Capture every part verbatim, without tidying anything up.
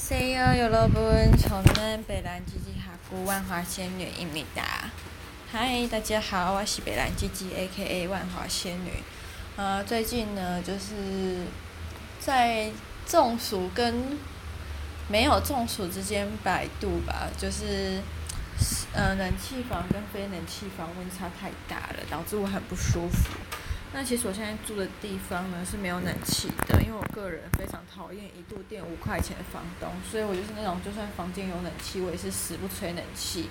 안녕하세요 여러분, 저는 베란지지하고万华仙女입니다. Hi, 大家好，我是베란지지 A K A 万华仙女。呃，最近呢，就是在中暑跟没有中暑之间摆渡吧，就是呃冷气房跟非冷气房温差太大了，导致我很不舒服。那其实我现在住的地方呢是没有冷气的，因为我个人非常讨厌一度电五块钱的房东，所以我就是那种就算房间有冷气，我也是死不吹冷气。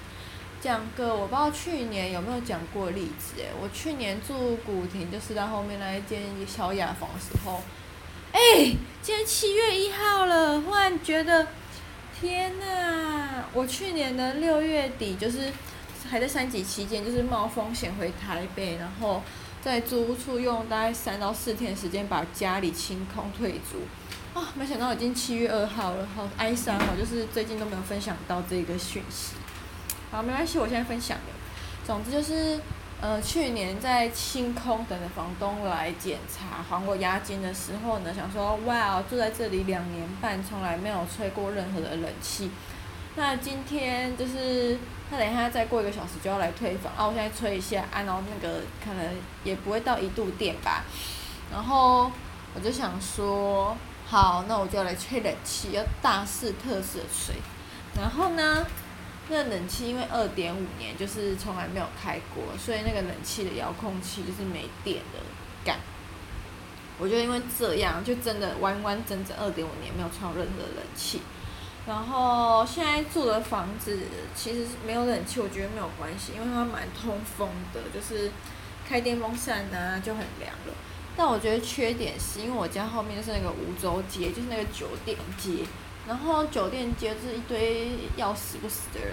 讲个我不知道去年有没有讲过例子，哎，我去年住古亭，就是到后面那一间小雅房的时候，哎，今天七月一号了，忽然觉得天哪！我去年的六月底就是还在三级期间，就是冒风险回台北，然后在租屋处用大概三到四天时间把家里清空退租，啊、哦，没想到已经七月二号了，好哀伤哦！就是最近都没有分享到这个讯息，好，没关系，我现在分享了。总之就是，呃，去年在清空等着房东来检查还我押金的时候呢，想说哇，住在这里两年半，从来没有吹过任何的冷气。那今天就是他等一下再过一个小时就要来退房啊！我现在吹一下啊，然后那个可能也不会到一度电吧。然后我就想说，好，那我就要来吹冷气，要大肆特肆的吹。然后呢，那冷气因为二点五年就是从来没有开过，所以那个冷气的遥控器就是没电了。干，我就因为这样，就真的完完整整二点五年没有吹任何冷气。然后现在住的房子其实没有冷气，我觉得没有关系，因为它蛮通风的，就是开电风扇啊就很凉了。但我觉得缺点是因为我家后面就是那个梧州街，就是那个酒店街，然后酒店街就是一堆要死不死的人，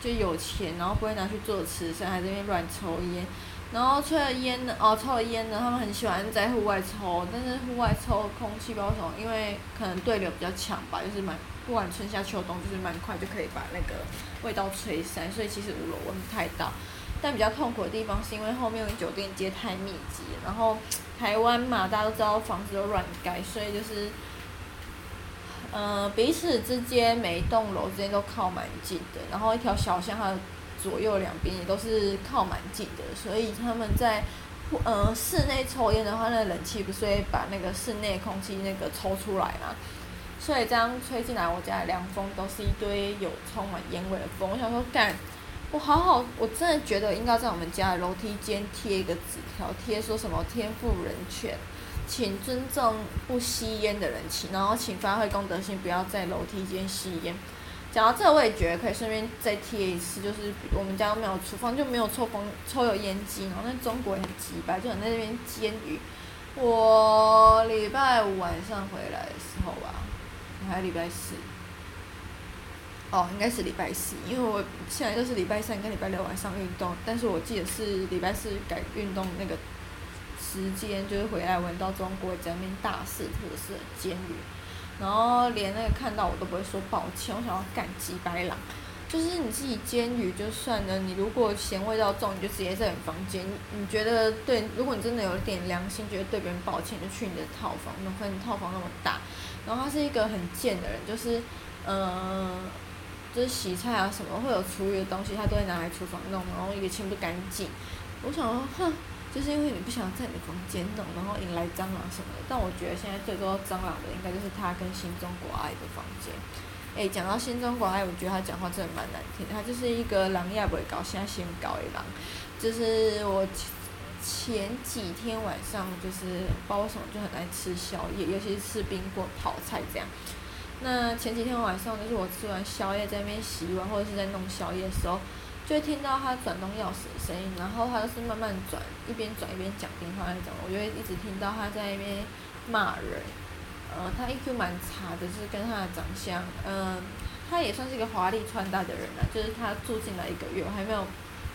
就有钱，然后不会拿去做慈善，还在那边乱抽烟，然后抽了烟呢，哦，抽了烟呢，他们很喜欢在户外抽，但是户外抽空气不好抽，因为可能对流比较强吧，就是蛮。不管春夏秋冬，就是蛮快就可以把那个味道吹散，所以其实五楼闻不太到。但比较痛苦的地方是因为后面酒店街太密集，然后台湾嘛，大家都知道房子都乱盖，所以就是，呃，彼此之间每一栋楼之间都靠蛮近的，然后一条小巷它的左右两边也都是靠蛮近的，所以他们在。呃，室内抽烟的话，那冷气不是会把那个室内空气那个抽出来嘛？所以这样吹进来我家的凉风都是一堆有充满烟味的风，我想说干，我好好，我真的觉得应该在我们家的楼梯间贴一个纸条，贴说什么天赋人权，请尊重不吸烟的人群，然后请发挥公德心，不要在楼梯间吸烟。讲到这我也觉得可以顺便再贴一次，就是我们家都没有厨房，就没有抽风抽油烟机，然后那中国人很鸡掰，就很在那边煎鱼。我礼拜五晚上回来的时候吧。还有礼拜四，哦，应该是礼拜四，因为我现在就是礼拜三跟礼拜六晚上运动，但是我记得是礼拜四改运动那个时间，就是回来闻到中国在那边大肆特色监狱，然后连那个看到我都不会说抱歉，我想要干鸡白狼，就是你自己监狱就算了，你如果嫌味道重，你就直接在你房间，你觉得对，如果你真的有点良心，觉得对别人抱歉，就去你的套房，那可能你套房那么大。然后他是一个很贱的人，就是，呃，就是洗菜啊什么会有厨余的东西，他都会拿来厨房弄，然后也清不干净。我想说，哼，就是因为你不想在你的房间弄，然后引来蟑螂什么的。但我觉得现在最多蟑螂的应该就是他跟新中国阿姨的房间。哎，讲到新中国阿姨，我觉得他讲话真的蛮难听的，他就是一个狼也不会搞，现在先搞一狼，就是我。前几天晚上就是不知道为什么就很爱吃宵夜，尤其是吃冰棍、泡菜这样。那前几天晚上就是我吃完宵夜在那边洗碗或者是在弄宵夜的时候，就会听到他转动钥匙的声音，然后他就是慢慢转，一边转一边讲电话那种，我就会一直听到他在那边骂人。呃，他 E Q 蛮差的，就是跟他的长相，嗯、呃，他也算是一个华丽穿搭的人啦，就是他住进来一个月，我还没有。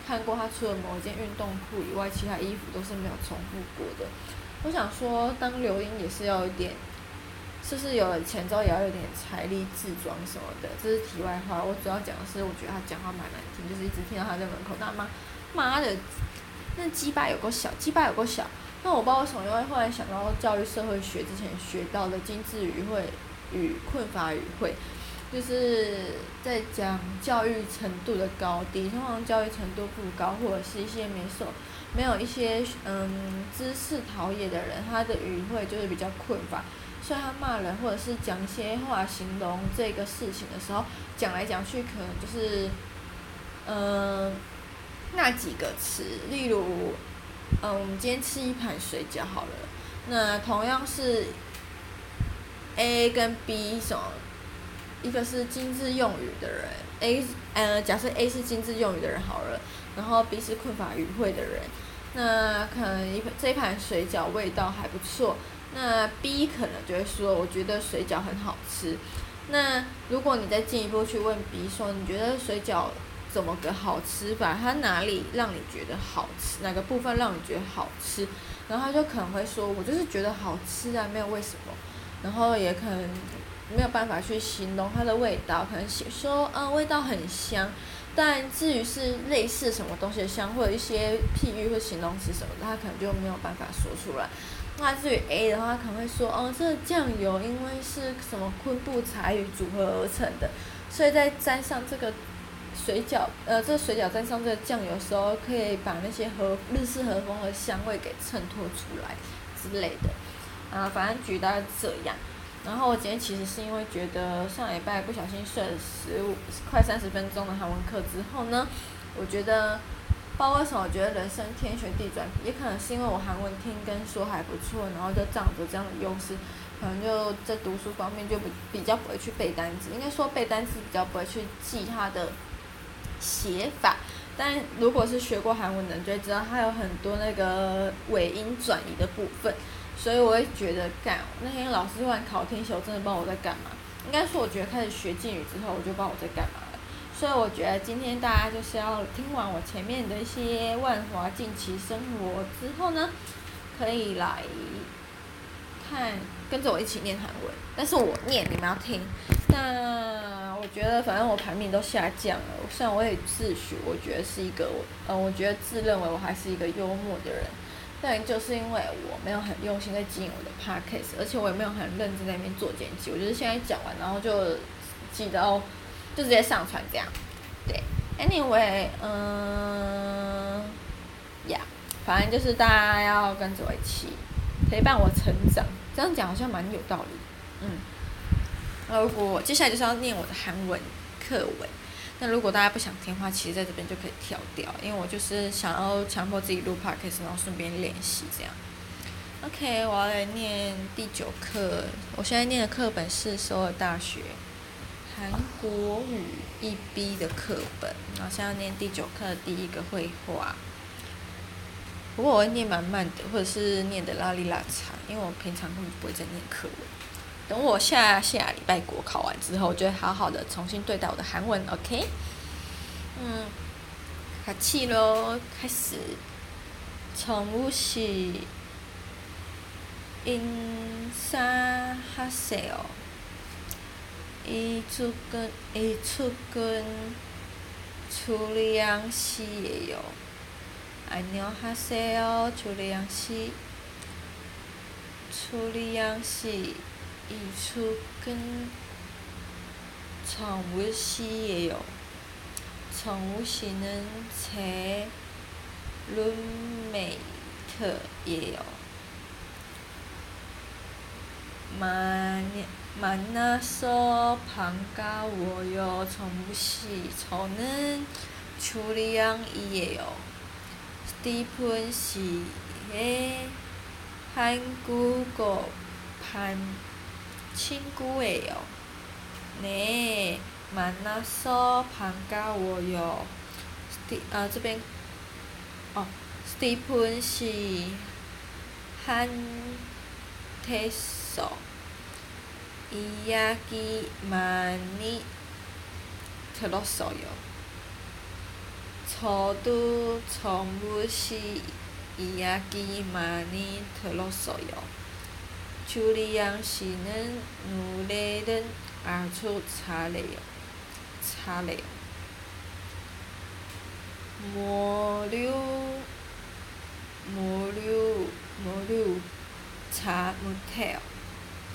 看过他除了某一件运动裤以外，其他衣服都是没有重复过的。我想说，当流氓也是要有点，是不是有了钱之后也要有点财力自装什么的？这是题外话。我主要讲的是，我觉得他讲话蛮难听，就是一直听到他在门口大骂，妈的，那鸡巴有够小，鸡巴有够小。那我不知道为什么，因为忽然想到教育社会学之前学到的金智语汇与困乏语汇。就是在讲教育程度的高低，通常教育程度不高或者是一些没受没有一些嗯知识陶冶的人，他的语汇就是比较困乏，所以他骂人或者是讲一些话形容这个事情的时候，讲来讲去可能就是嗯那几个词，例如嗯我们今天吃一盘水饺好了，那同样是 A 跟 B 什么，一个是精致用语的人 A 呃假设 A 是精致用语的人好了，然后 B 是困乏语汇的人，那可能一这一盘水饺味道还不错，那 B 可能就会说我觉得水饺很好吃，那如果你再进一步去问 B 说你觉得水饺怎么个好吃法，它哪里让你觉得好吃，哪个部分让你觉得好吃，然后他就可能会说我就是觉得好吃啊，没有为什么，然后也可能没有办法去形容它的味道，可能说嗯、呃、味道很香，但至于是类似什么东西的香或者一些譬喻或形容词什么的，他可能就没有办法说出来。那至于 A 的话，他可能会说哦这酱油因为是什么昆布柴鱼组合而成的，所以在沾上这个水饺呃这水饺沾上这个酱油的时候，可以把那些和日式和风和香味给衬托出来之类的啊，反正举大概这样。然后我今天其实是因为觉得上礼拜不小心睡了十五快三十分钟的韩文课之后呢，我觉得不知道为什么，我觉得人生天旋地转，也可能是因为我韩文听跟说还不错，然后就仗着这样的优势，可能就在读书方面就比较不会去背单词，应该说背单词比较不会去记它的写法，但如果是学过韩文的人就会知道它有很多那个尾音转移的部分。所以我会觉得干，那天老师玩考听球真的不知道我在干嘛，应该说我觉得开始学敬语之后我就不知道我在干嘛了，所以我觉得今天大家就是要听完我前面的一些万华近期生活之后呢，可以来看跟着我一起念韩文，但是我念你们要听。那我觉得反正我排名都下降了，虽然我也自诩我觉得是一个呃，我觉得自认为我还是一个幽默的人，但就是因为我没有很用心在经营我的 podcast， 而且我也没有很认真在那边做剪辑，我就是现在讲完然后就记得哦，就直接上传这样。对 anyway 嗯、呃、呀、yeah, 反正就是大家要跟着我一起陪伴我成长，这样讲好像蛮有道理。嗯，那如果接下来就是要念我的韩文课文，那如果大家不想听的话，其实在这边就可以跳掉，因为我就是想要强迫自己录 podcast， 然后顺便练习这样。OK， 我要来念第九课，我现在念的课本是首尔大学韩国语一 B 的课本，然后现在要念第九课的第一个绘画。不过我会念蛮慢的，或者是念的拉里拉长，因为我平常根本不会再念课文。等我下下礼拜国考完之后，我就会好好的重新对待我的韩文 ，OK？ 嗯，같이咯，开始。정우씨 인사하세요。이쪽은이쪽은주리양 씨예요。안녕하세요，주리양 씨。주리양 씨。 이쪽은 정우 씨예요. 정우 씨는 제 룸메이트예요. 많이, 만나서 반가워요, 정우 씨. 저는 주리양이에요. 스티븐 씨의 한국어 반 친구예요. 네, 만나서 반가워요. 스티, 아, 저기, 어, 스티븐 씨한테서 이야기 많이 들었어요. 저도 정우 씨 이야기 많이 들었어요. 주리양 씨는 노래를 아주 잘해요. 잘해요. 모류, 모류, 모류 잘 못해요.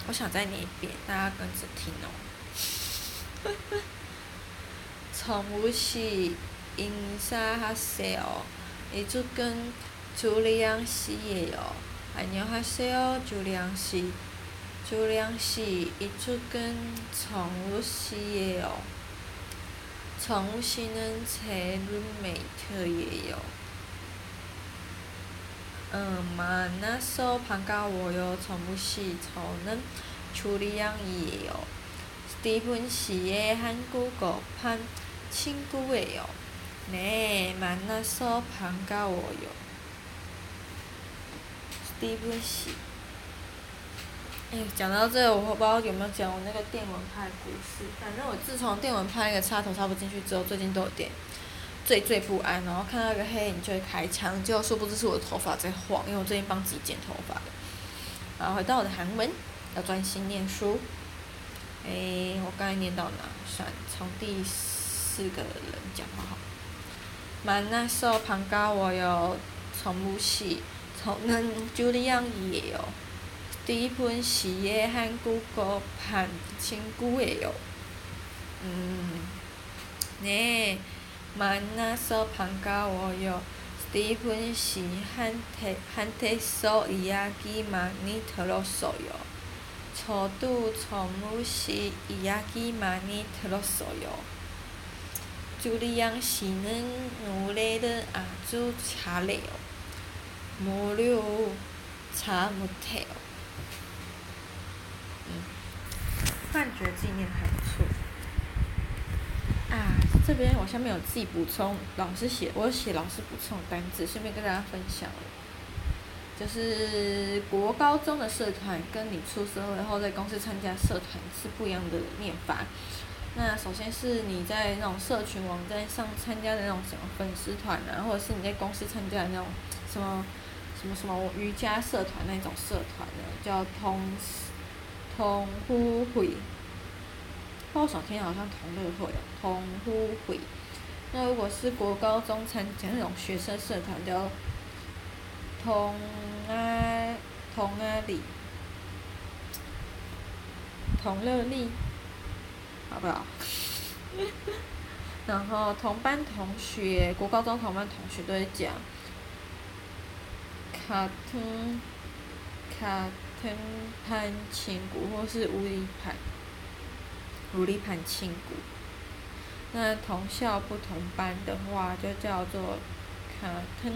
我想再念一遍，大家跟着听哦。从事印沙哈塞哦，一直跟朱利安西耶哦，안녕하세요朱利安西，朱利安西一直跟从事耶哦，从事는제 룸메이트예요。嗯，만나서 반가워요从事저는朱利安이예요。Stephen 씨의 한국어판 친구예요。네만나서 반가워요。Stephen 씨。哎，讲到这个，我不知道有没有讲我那个电蚊拍的故事。反正我自从电蚊拍一个插头插不进去之后，最近都有点惴惴不安，然后看到一个黑影就会开枪，结果殊不知是我的头发在晃，因为我最近帮自己剪头发的。然后回到我的韩文，要专心念书。诶，我刚才念到哪？算，从第四个人讲好好。만나서 반가워요从무시从는朱利安이예요。Stephen 씨의 한국어판 친구예요。嗯，네만나서 반가워요。Stephen 씨한테한테서 이야기 많이 들었어요。저도 전무 씨 이야기 많이 들었어요。朱利安씨는 노래를 아주 잘해요。무료 잘 못해요。嗯，突然觉得自己念得还不错。啊，这边我下面有自己补充，老师写我写老师补充单字，顺便跟大家分享了。就是国高中的社团跟你出社会后在公司参加社团是不一样的念法。那首先是你在那种社群网站上参加的那种什么粉丝团啊，或者是你在公司参加的那种什么什么什么瑜伽社团那种社团呢，叫同同呼会，我少听好像同乐会哦，同呼会。那如果是国高中参加那种学生社团叫。同啊同啊里，同乐力，好不好？然后同班同学，国高中同班同学都会讲，卡通卡通攀亲骨或是无力攀，无力攀亲骨。那同校不同班的话，就叫做卡通。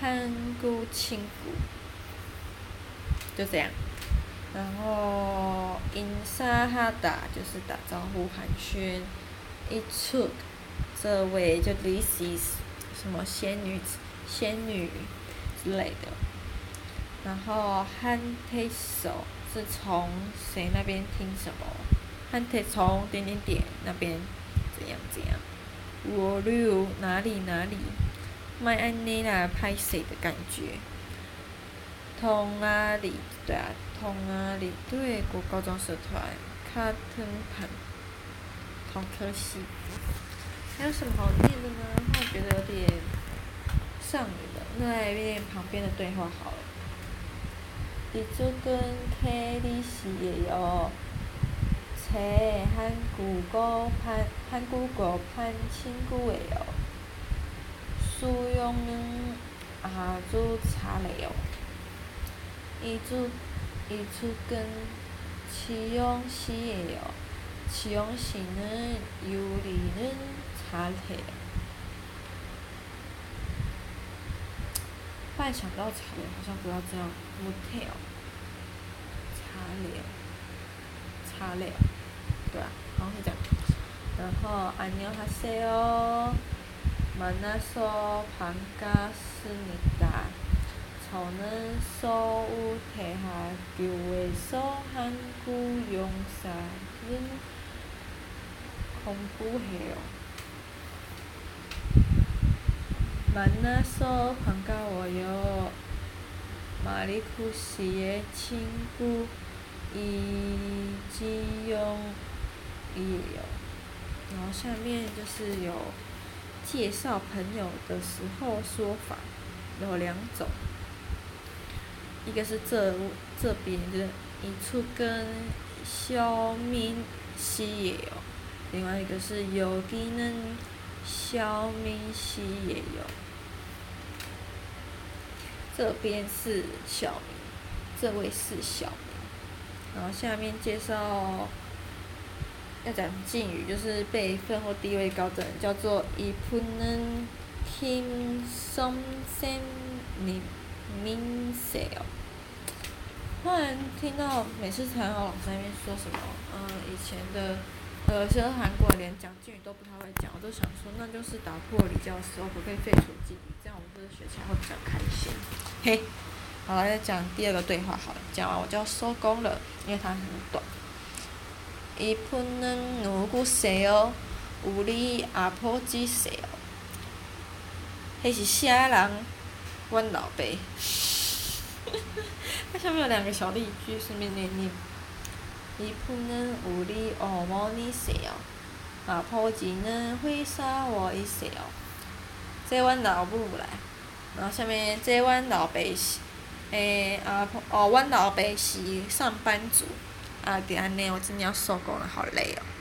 看顾亲骨，就这样。然后인사하다就是打招呼寒暄，一出这位就 this is 什么仙女仙女之类的。然后한테서是从谁那边听什么？한테从点点点那边怎样怎样？我溜哪里哪里？麦安妮啦，拍谁的感觉？同啊里，对啊，同啊里，对，国高中社团，卡通盘，同科系，还有什么好念的呢？我觉得有点上瘾了，那来念旁边的对话好了。이쪽은 Kelly 씨예요。제 한국어 판, 한국어 판 친구예요。수영은아주잘해요이주이주근지영씨예요지영씨는요리는잘해요突然想到잘해요好像不要这样못해요잘해요잘해요对啊好像是这样。然后안녕하세요 만나서 반갑습니다。저는 서울 대학교에서 한국 영사를 공부해요。만나서 반가워요。마리쿠 씨의 친구 이지영이에요。然后下面就是有。介绍朋友的时候说法有两种，一个是这这边的，一处跟小明西也有，另外一个是有技能小明熙也有，这边是小明，这位是小明，然后下面介绍要讲敬语，就是辈分或地位高的人叫做이분은 김 선생님이세요。突然听到每次台湾老师在那边说什么，嗯，以前的呃，像韩国连讲敬语都不太会讲，我都想说那就是打破礼教的时候不被废除敬语，这样我们就是学起来会比较开心。嘿，好了，再讲第二个对话好了，讲完我就要收工了，因为它很短。이분은 누구세요？우리 아버지세요？那是啥人？阮老爸。它下面有两个小例句，顺便念念。이분은우리어머니세요。아버지는회사원이세요。这阮老母啦。然后下面这阮老爸是，诶、欸、啊哦，阮老爸是上班族。啊，对，安尼我真的要收工了，好累哦。